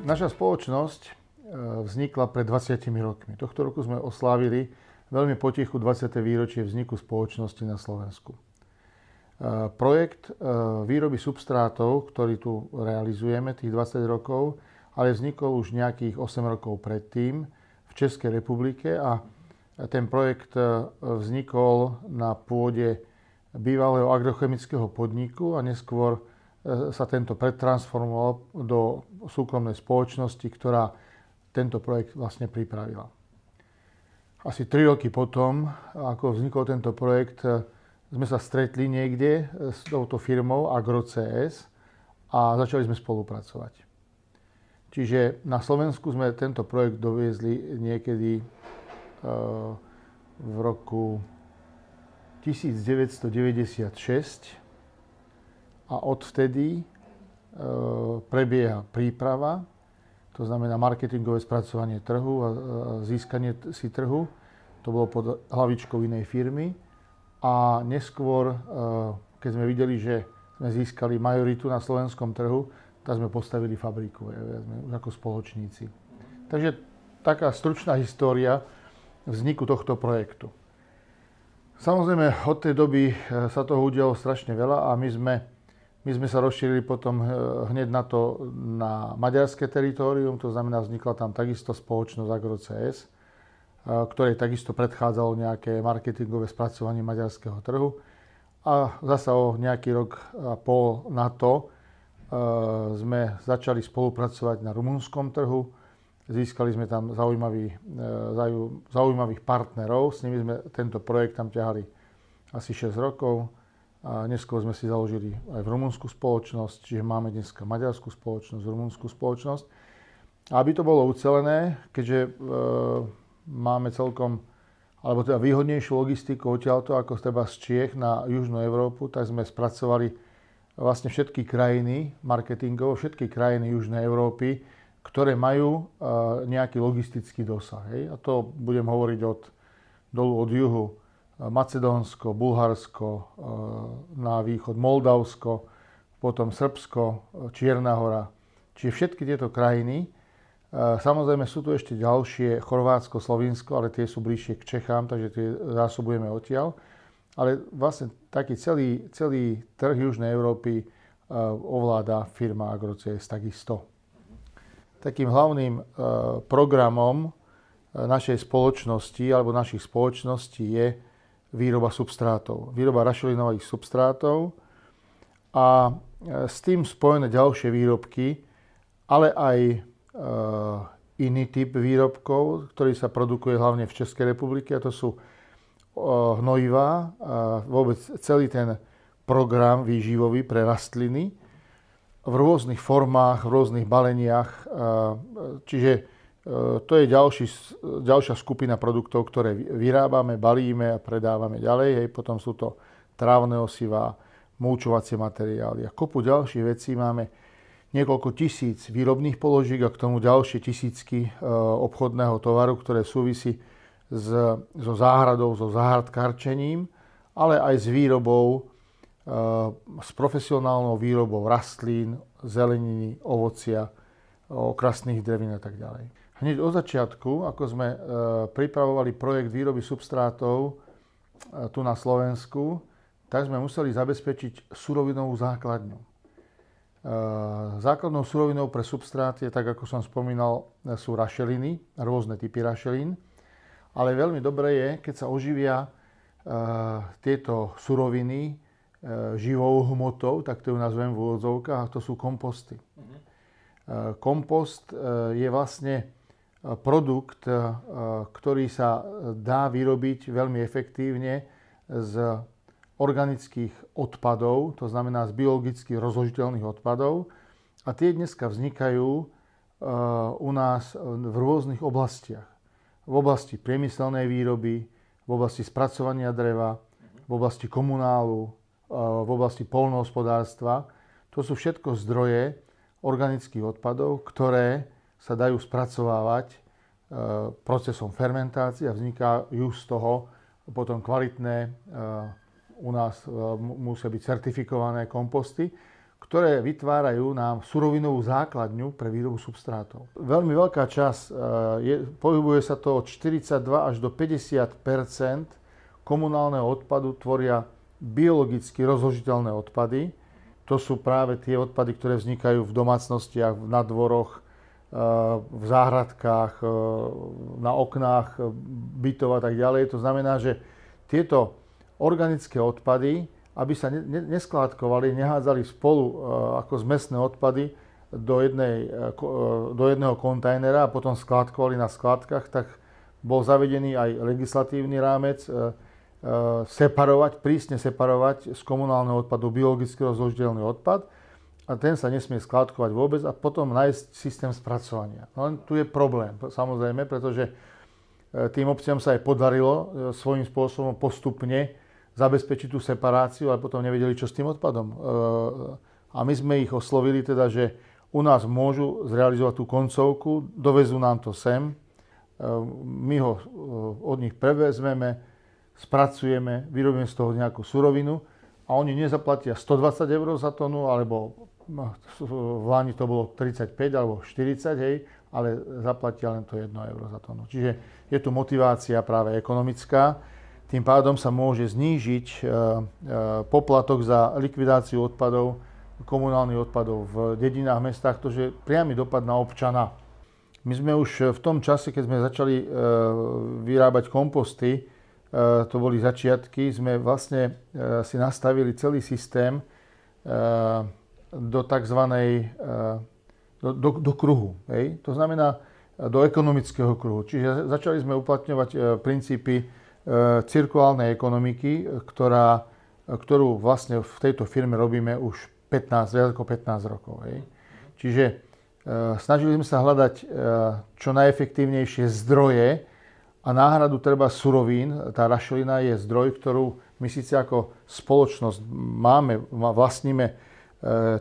Naša spoločnosť vznikla pred 20 rokmi. Tohto roku sme oslávili veľmi potichu 20. výročie vzniku spoločnosti na Slovensku. Projekt výroby substrátov, ktorý tu realizujeme tých 20 rokov, ale vznikol už nejakých 8 rokov predtým v Českej republike a ten projekt vznikol na pôde bývalého agrochemického podniku a neskôr sa tento pretransformoval do súkromnej spoločnosti, ktorá tento projekt vlastne pripravila. Asi 3 roky potom, ako vznikol tento projekt, sme sa stretli niekde s touto firmou Agro CS a začali sme spolupracovať. Čiže na Slovensku sme tento projekt doviezli niekedy v roku 1996, a odvtedy prebieha príprava, to znamená marketingové spracovanie trhu a získanie si trhu. To bolo pod hlavičkou inej firmy. A neskôr, keď sme videli, že sme získali majoritu na slovenskom trhu, tak sme postavili fabriku ako spoločníci. Takže taká stručná história vzniku tohto projektu. Samozrejme, od tej doby sa toho udialo strašne veľa a my sme sa rozšírili potom hneď na to na maďarské teritorium, to znamená, vznikla tam takisto spoločnosť Agro CS, ktorej takisto predchádzalo nejaké marketingové spracovanie maďarského trhu. A zasa o nejaký rok a pol na to sme začali spolupracovať na rumunskom trhu. Získali sme tam zaujímavých partnerov, s nimi sme tento projekt tam ťahali asi 6 rokov. A neskôr sme si založili aj v rumunskú spoločnosť, čiže máme dneska maďarskú spoločnosť, rumunskú spoločnosť. A aby to bolo ucelené, keďže máme celkom, alebo teda výhodnejšiu logistiku odtiaľto, ako treba z Čiech na Južnú Európu, tak sme spracovali vlastne všetky krajiny marketingovo, všetky krajiny Južnej Európy, ktoré majú nejaký logistický dosah. Hej? A to budem hovoriť dolu od juhu. Macedónsko, Bulharsko, na východ Moldavsko, potom Srbsko, Čierna hora. Čiže všetky tieto krajiny. Samozrejme sú tu ešte ďalšie, Chorvátsko, Slovinsko, ale tie sú bližšie k Čechám, takže tie zásobujeme odtiaľ. Ale vlastne taký celý trh Južnej Európy ovláda firma Agro CS takisto. Takým hlavným programom našej spoločnosti alebo našich spoločností je výroba substrátov, výroba rašelinových substrátov a s tým spojené ďalšie výrobky, ale aj iný typ výrobkov, ktorý sa produkuje hlavne v Českej republike, a to sú hnojivá, vôbec celý ten program výživový pre rastliny v rôznych formách, v rôznych baleniach, čiže to je ďalšia skupina produktov, ktoré vyrábame, balíme a predávame ďalej. Hej. Potom sú to trávne osivá, mulčovacie materiály a kopu ďalších vecí. Máme niekoľko tisíc výrobných položiek a k tomu ďalšie tisícky obchodného tovaru, ktoré súvisí so záhradou, so záhradkárčením, ale aj s výrobou, s profesionálnou výrobou rastlín, zeleniny, ovocia, okrasných drevín a tak ďalej. Hneď od začiatku, ako sme pripravovali projekt výroby substrátov tu na Slovensku, tak sme museli zabezpečiť surovinovú základňu. Základnou surovinou pre substrát je, tak ako som spomínal, sú rašeliny, rôzne typy rašelín. Ale veľmi dobré je, keď sa oživia tieto suroviny živou hmotou, tak to ju nazvem v úvodzovkách, a to sú komposty. Kompost je vlastne produkt, ktorý sa dá vyrobiť veľmi efektívne z organických odpadov, to znamená z biologicky rozložiteľných odpadov. A tie dneska vznikajú u nás v rôznych oblastiach. V oblasti priemyselnej výroby, v oblasti spracovania dreva, v oblasti komunálu, v oblasti poľnohospodárstva. To sú všetko zdroje organických odpadov, ktoré sa dajú spracovávať procesom fermentácie a vznikajú z toho potom kvalitné, u nás musia byť certifikované komposty, ktoré vytvárajú nám surovinovú základňu pre výrobu substrátov. Veľmi veľká časť, pohybuje sa to od 42 až do 50 komunálneho odpadu tvoria biologicky rozložiteľné odpady. To sú práve tie odpady, ktoré vznikajú v domácnostiach, na dvoroch, v záhradkách, na oknách bytov a tak ďalej. To znamená, že tieto organické odpady, aby sa neskládkovali, nehádzali spolu ako zmesné odpady do jedného kontajnera a potom skládkovali na skládkach, tak bol zavedený aj legislatívny rámec separovať, prísne separovať z komunálneho odpadu biologicky rozložiteľný odpad a ten sa nesmie skládkovať vôbec a potom nájsť systém spracovania. No len tu je problém, samozrejme, pretože tým obciam sa aj podarilo svojím spôsobom postupne zabezpečiť tú separáciu, ale potom nevedeli, čo s tým odpadom. A my sme ich oslovili teda, že u nás môžu zrealizovať tú koncovku, dovezú nám to sem, my ho od nich prevezmeme, spracujeme, vyrobíme z toho nejakú surovinu a oni nezaplatia 120 eur za tonu, alebo v Lani to bolo 35 alebo 40, hej, ale zaplatia len to 1 euro za tonu. Čiže je tu motivácia práve ekonomická. Tým pádom sa môže znížiť poplatok za likvidáciu odpadov, komunálnych odpadov v dedinách, mestách, to je priamy dopad na občana. My sme už v tom čase, keď sme začali vyrábať komposty, to boli začiatky, sme vlastne si nastavili celý systém do takzvanej do kruhu. Hej? To znamená do ekonomického kruhu. Čiže začali sme uplatňovať princípy cirkulárnej ekonomiky, ktorú vlastne v tejto firme robíme už viac ako 15 rokov. Hej. Čiže snažili sme sa hľadať čo najefektívnejšie zdroje a náhradu treba surovín. Tá rašelina je zdroj, ktorú my síce ako spoločnosť vlastníme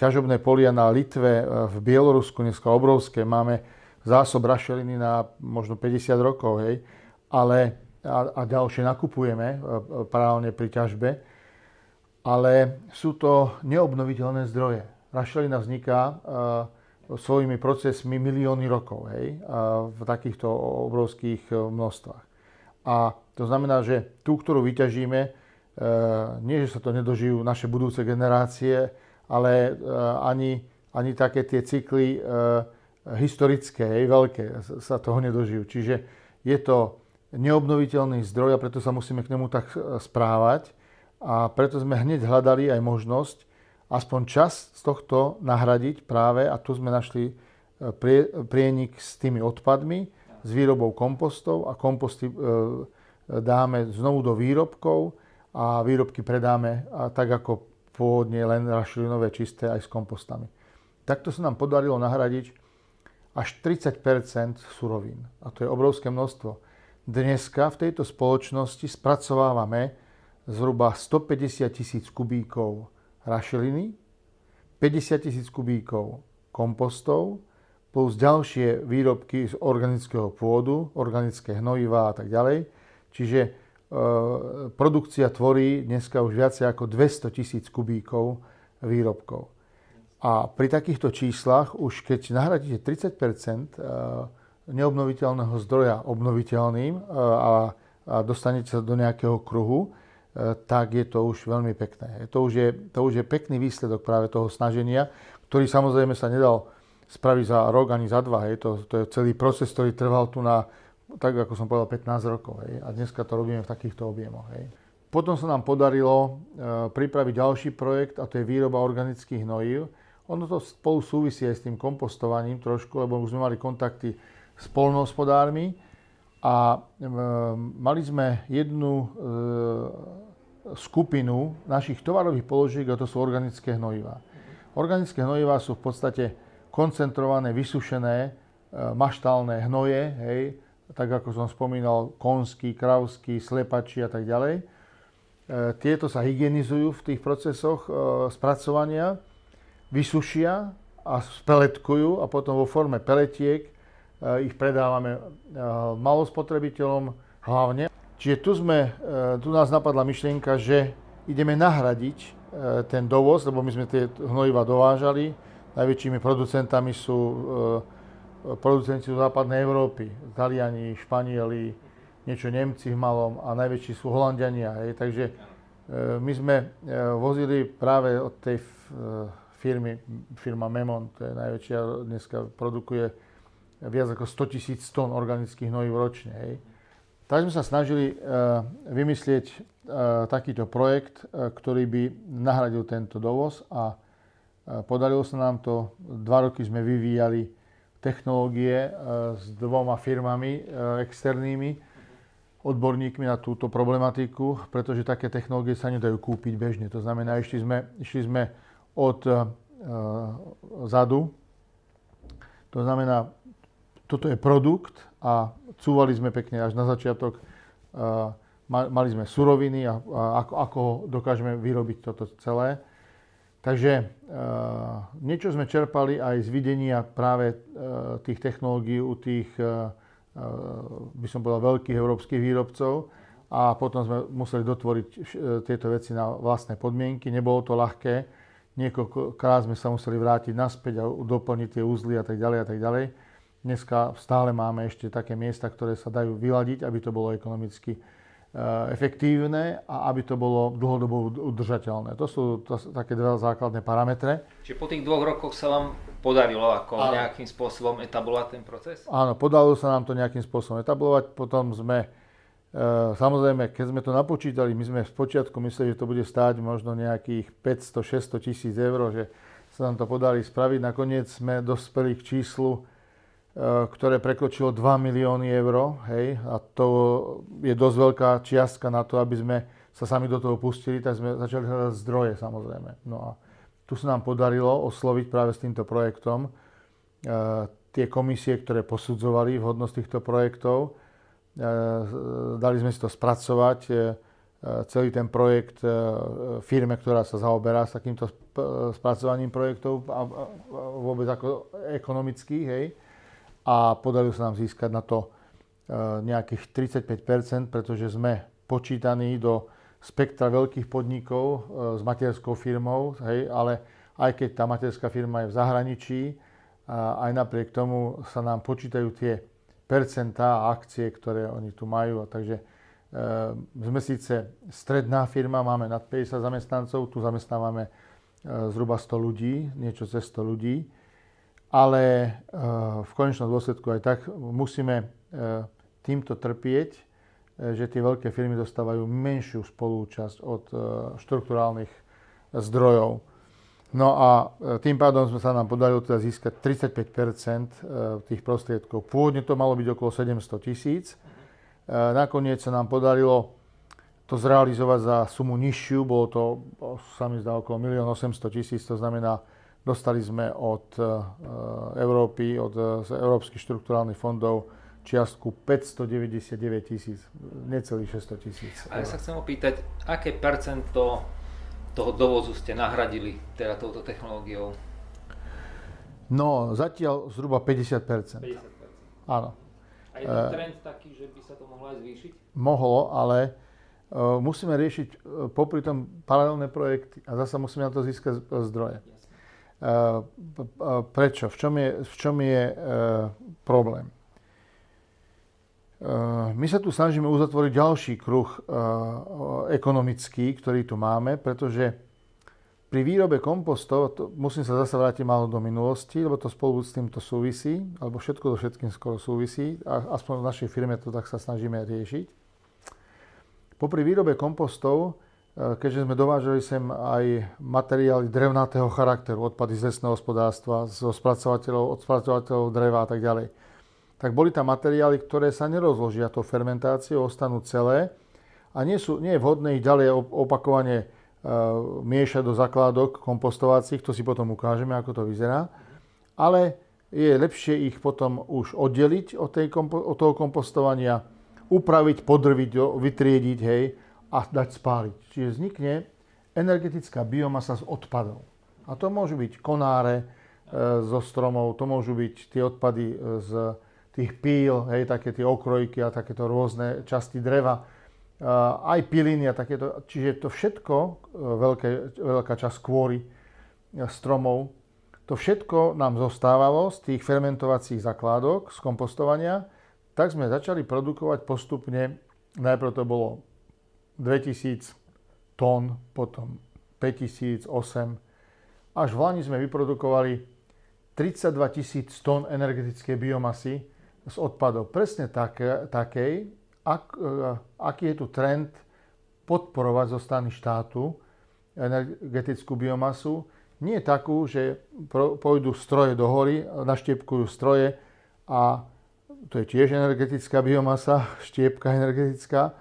ťažobné polia na Litve, v Bielorusku, dneska obrovské, máme zásob rašeliny na možno 50 rokov, hej, ale a ďalšie nakupujeme paralelne pri ťažbe, ale sú to neobnoviteľné zdroje. Rašelina vzniká svojimi procesmi milióny rokov, hej, v takýchto obrovských množstvách. A to znamená, že tú, ktorú vyťažíme, nie, že sa to nedožijú naše budúce generácie, ale ani také tie cykly historické, hej, veľké, sa toho nedožijú. Čiže je to neobnoviteľný zdroj a preto sa musíme k nemu tak správať a preto sme hneď hľadali aj možnosť aspoň čas z tohto nahradiť práve a tu sme našli prienik s tými odpadmi, s výrobou kompostov a komposty dáme znovu do výrobkov a výrobky predáme a tak ako pôvodne len rašelinové čisté aj s kompostami. Takto sa nám podarilo nahradiť až 30% surovín a to je obrovské množstvo. Dneska v tejto spoločnosti spracovávame zhruba 150 000 kubíkov rašeliny, 50 000 kubíkov kompostov, plus ďalšie výrobky z organického pôdu, organické hnojivá a tak ďalej. Čiže produkcia tvorí dneska už viac ako 200 000 kubíkov výrobkov. A pri takýchto číslach už keď nahradíte 30% neobnoviteľného zdroja obnoviteľným a dostanete sa do nejakého kruhu, tak je to už veľmi pekné. To už je pekný výsledok práve toho snaženia, ktorý samozrejme sa nedal spraviť za rok ani za dva. To je celý proces, ktorý trval tu na, tak ako som povedal, 15 rokov. A dneska to robíme v takýchto objemoch. Potom sa nám podarilo pripraviť ďalší projekt a to je výroba organických hnojív. Ono to spolu súvisí aj s tým kompostovaním trošku, lebo už sme mali kontakty s poľnohospodármi a mali sme jednu skupinu našich tovarových položiek a to sú organické hnojivá. Organické hnojivá sú v podstate koncentrované, vysušené, maštálne hnoje, hej, tak ako som spomínal, konský, kravský, slepačí a tak ďalej. Tieto sa hygienizujú v tých procesoch spracovania, vysušia a speletkujú a potom vo forme peletiek ich predávame malospotrebiteľom hlavne. Čiže tu nás napadla myšlienka, že ideme nahradiť ten dovoz, lebo my sme tie hnojiva dovážali. Najväčšími producentami sú producenti zo západnej Európy, Taliani, Španieli, niečo Nemci v malom a najväčší sú Holandiania. Hej. Takže my sme vozili práve od tej firmy, firma Memon, to je najväčšia, dneska produkuje viac ako 100 000 tón organických hnojív ročne. Hej. Tak sme sa snažili vymyslieť takýto projekt, ktorý by nahradil tento dovoz a podarilo sa nám to. 2 roky sme vyvíjali technológie s 2 firmami externými, odborníkmi na túto problematiku, pretože také technológie sa nedajú kúpiť bežne. To znamená, išli sme od zadu, to znamená, toto je produkt a cúvali sme pekne až na začiatok. Mali sme suroviny a ako ho dokážeme vyrobiť toto celé. Takže niečo sme čerpali aj z videnia práve tých technológií u tých, by som povedal, veľkých európskych výrobcov a potom sme museli dotvoriť tieto veci na vlastné podmienky. Nebolo to ľahké. Niekoľkokrát sme sa museli vrátiť naspäť a doplniť tie uzly a tak ďalej a tak ďalej. Dneska stále máme ešte také miesta, ktoré sa dajú vyladiť, aby to bolo ekonomicky efektívne a aby to bolo dlhodobo udržateľné. To sú také 2 základné parametre. Čiže po tých 2 rokoch sa vám podarilo nejakým spôsobom etablovať ten proces? Áno, podarilo sa nám to nejakým spôsobom etablovať. Potom sme, samozrejme, keď sme to napočítali, my sme v počiatku mysleli, že to bude stáť možno nejakých 500–600 000 eur, že sa nám to podarí spraviť. Nakoniec sme dospeli k číslu, ktoré prekročilo 2 000 000 eur, hej, a to je dosť veľká čiastka na to, aby sme sa sami do toho pustili, tak sme začali hľadať zdroje, samozrejme. No a tu sa nám podarilo osloviť práve s týmto projektom tie komisie, ktoré posudzovali vhodnosť týchto projektov. Dali sme si to spracovať, celý ten projekt firme, ktorá sa zaoberá s takýmto spracovaním projektov a vôbec ako ekonomických, hej. A podarilo sa nám získať na to nejakých 35%, pretože sme počítaní do spektra veľkých podnikov s materskou firmou, hej, ale aj keď tá materská firma je v zahraničí, aj napriek tomu sa nám počítajú tie percentá a akcie, ktoré oni tu majú. Takže sme síce stredná firma, máme nad 50 zamestnancov, tu zamestnávame zhruba 100 ľudí, niečo cez 100 ľudí. Ale v konečnom dôsledku aj tak musíme týmto trpieť, že tie veľké firmy dostávajú menšiu spolúčasť od štrukturálnych zdrojov. No a tým pádom sa nám podarilo teda získať 35% tých prostriedkov. Pôvodne to malo byť okolo 700 000. Nakoniec sa nám podarilo to zrealizovať za sumu nižšiu, bolo to, sa mi zdá, okolo 1 800 000, to znamená, dostali sme od Európy, od Európskych štrukturálnych fondov čiastku 599 000, necelých 600 000. A ja sa chcem opýtať, aké percento toho dovozu ste nahradili teda touto technológiou? No, zatiaľ zhruba 50%. 50%. Áno. A je to trend taký, že by sa to mohlo aj zvýšiť? Mohlo, ale musíme riešiť popri tom paralelné projekty a zasa musíme na to získať zdroje. Prečo? V čom je problém? My sa tu snažíme uzatvoriť ďalší kruh ekonomický, ktorý tu máme, pretože pri výrobe kompostov, musím sa zase vrátiť málo do minulosti, lebo to spolu s týmto súvisí, alebo všetko so všetkým skoro súvisí, a aspoň v našej firme to tak sa snažíme riešiť. Popri výrobe kompostov, keďže sme dovážali sem aj materiály drevnatého charakteru, odpady z lesného hospodárstva, zo spracovateľov, od spracovateľov dreva a tak ďalej, tak boli tam materiály, ktoré sa nerozložia tou fermentáciou, ostanú celé a nie je vhodné ich ďalej opakovane miešať do základok kompostovacích, to si potom ukážeme, ako to vyzerá, ale je lepšie ich potom už oddeliť od toho kompostovania, upraviť, podrviť, vytriediť, hej, a dať spáliť. Čiže vznikne energetická biomasa z odpadov. A to môžu byť konáre zo stromov, to môžu byť tie odpady z tých píl, hej, také tie okrojky a takéto rôzne časti dreva, aj piliny a takéto. Čiže to všetko, veľká časť kôry stromov, to všetko nám zostávalo z tých fermentovacích zakládok, z kompostovania, tak sme začali produkovať postupne, najprv to bolo 2000 tón, potom 5000, 8. Až v lani sme vyprodukovali 32 000 tón energetickej biomasy z odpadov. Presne takej, aký je tu trend podporovať zo strany štátu energetickú biomasu. Nie takú, že pôjdu stroje do hory, naštiepkujú stroje a to je tiež energetická biomasa, štiepka energetická,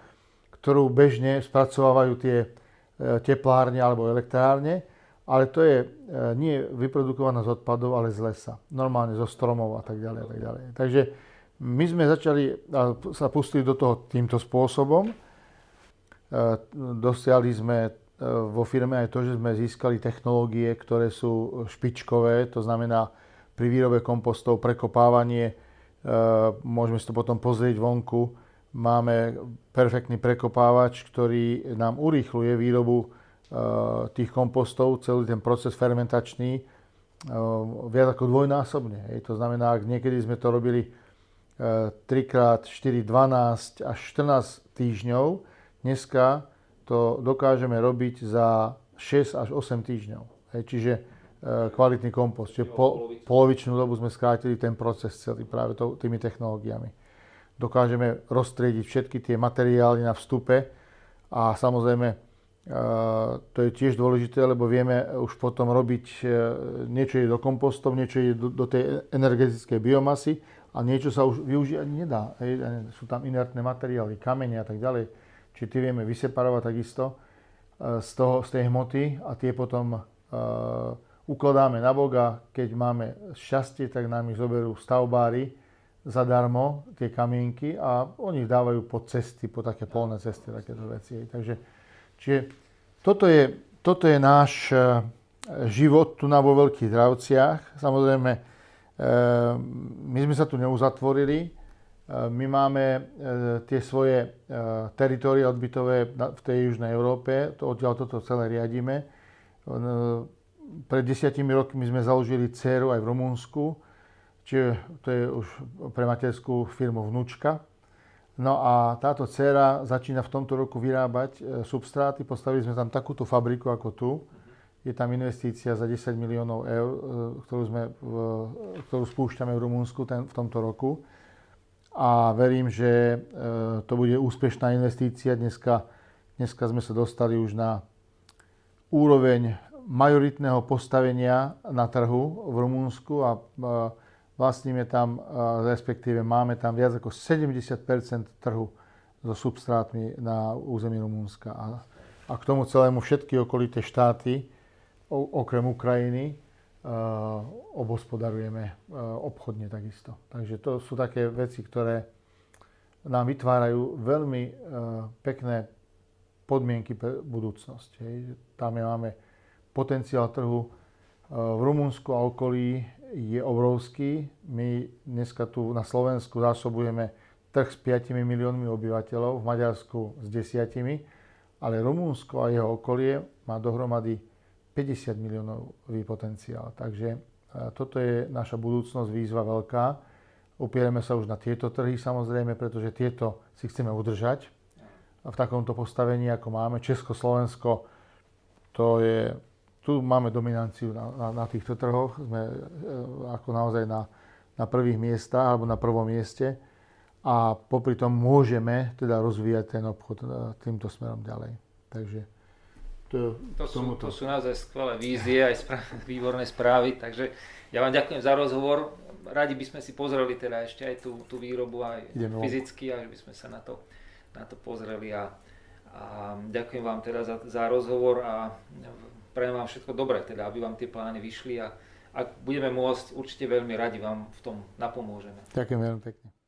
ktorú bežne spracovávajú tie teplárne alebo elektrárne, ale to je nie vyprodukovaná z odpadov, ale z lesa, normálne zo stromov a tak ďalej. Takže my sme začali sa pustiť do toho týmto spôsobom. Dosiahli sme vo firme aj to, že sme získali technológie, ktoré sú špičkové, to znamená pri výrobe kompostov, prekopávanie, môžeme si to potom pozrieť vonku, máme perfektný prekopávač, ktorý nám urýchľuje výrobu tých kompostov, celý ten proces fermentačný, viac ako dvojnásobne. To znamená, ak niekedy sme to robili 3x4, 12 až 14 týždňov, dneska to dokážeme robiť za 6 až 8 týždňov. Čiže kvalitný kompost. Čiže polovičnú dobu sme skrátili ten proces celý práve tými technológiami. Dokážeme roztriediť všetky tie materiály na vstupe a samozrejme to je tiež dôležité, lebo vieme už potom robiť niečo do kompostov, niečo do tej energetickej biomasy a niečo sa už využiť ani nedá. Sú tam inertné materiály, kamene a tak ďalej. Čiže tie vieme vyseparovať takisto z tej hmoty a tie potom ukladáme na bok a keď máme šťastie, tak nám ich zoberú stavbári zadarmo, tie kamienky a oni ich dávajú po cesty, po také polné cesty, takéto veci. Takže čiže toto je náš život tu na vo Veľkých Dravciach. Samozrejme, my sme sa tu neuzatvorili. My máme tie svoje teritórie odbytové v tej južnej Európe, odtiaľ toto celé riadíme. Pred 10 rokmi sme založili dcéru aj v Rumunsku, čiže to je už pre materskú firmu vnúčka. No a táto dcéra začína v tomto roku vyrábať substráty. Postavili sme tam takúto fabriku ako tu. Je tam investícia za 10 miliónov eur, ktorú spúšťame v Rumunsku v tomto roku. A verím, že to bude úspešná investícia. Dneska sme sa dostali už na úroveň majoritného postavenia na trhu v Rumunsku a vlastníme tam, respektíve máme tam viac ako 70% trhu so substrátmi na území Rumunska. A k tomu celému všetky okolité štáty, okrem Ukrajiny, obhospodarujeme obchodne takisto. Takže to sú také veci, ktoré nám vytvárajú veľmi pekné podmienky pre budúcnosť. Tam máme potenciál trhu v Rumunsku a okolí je obrovský. My dneska tu na Slovensku zásobujeme trh s 5 miliónmi obyvateľov, v Maďarsku s 10, ale Rumunsko a jeho okolie má dohromady 50 miliónový potenciál. Takže toto je naša budúcnosť, výzva veľká. Upierame sa už na tieto trhy samozrejme, pretože tieto si chceme udržať v takomto postavení, ako máme. Česko-Slovensko, tu máme dominanciu na týchto trhoch. Sme ako naozaj na prvých miestach alebo na prvom mieste a popri tom môžeme teda rozvíjať ten obchod týmto smerom ďalej. Takže to sú naozaj skvelé vízie, aj výborné správy, takže ja vám ďakujem za rozhovor. Radi by sme si pozreli teda ešte aj tú výrobu aj fyzicky, a že by sme sa na to pozreli. A ďakujem vám teda za rozhovor a prajem vám všetko dobré, teda, aby vám tie plány vyšli a ak budeme môcť, určite veľmi radi vám v tom napomôžeme. Ďakujem veľmi pekne.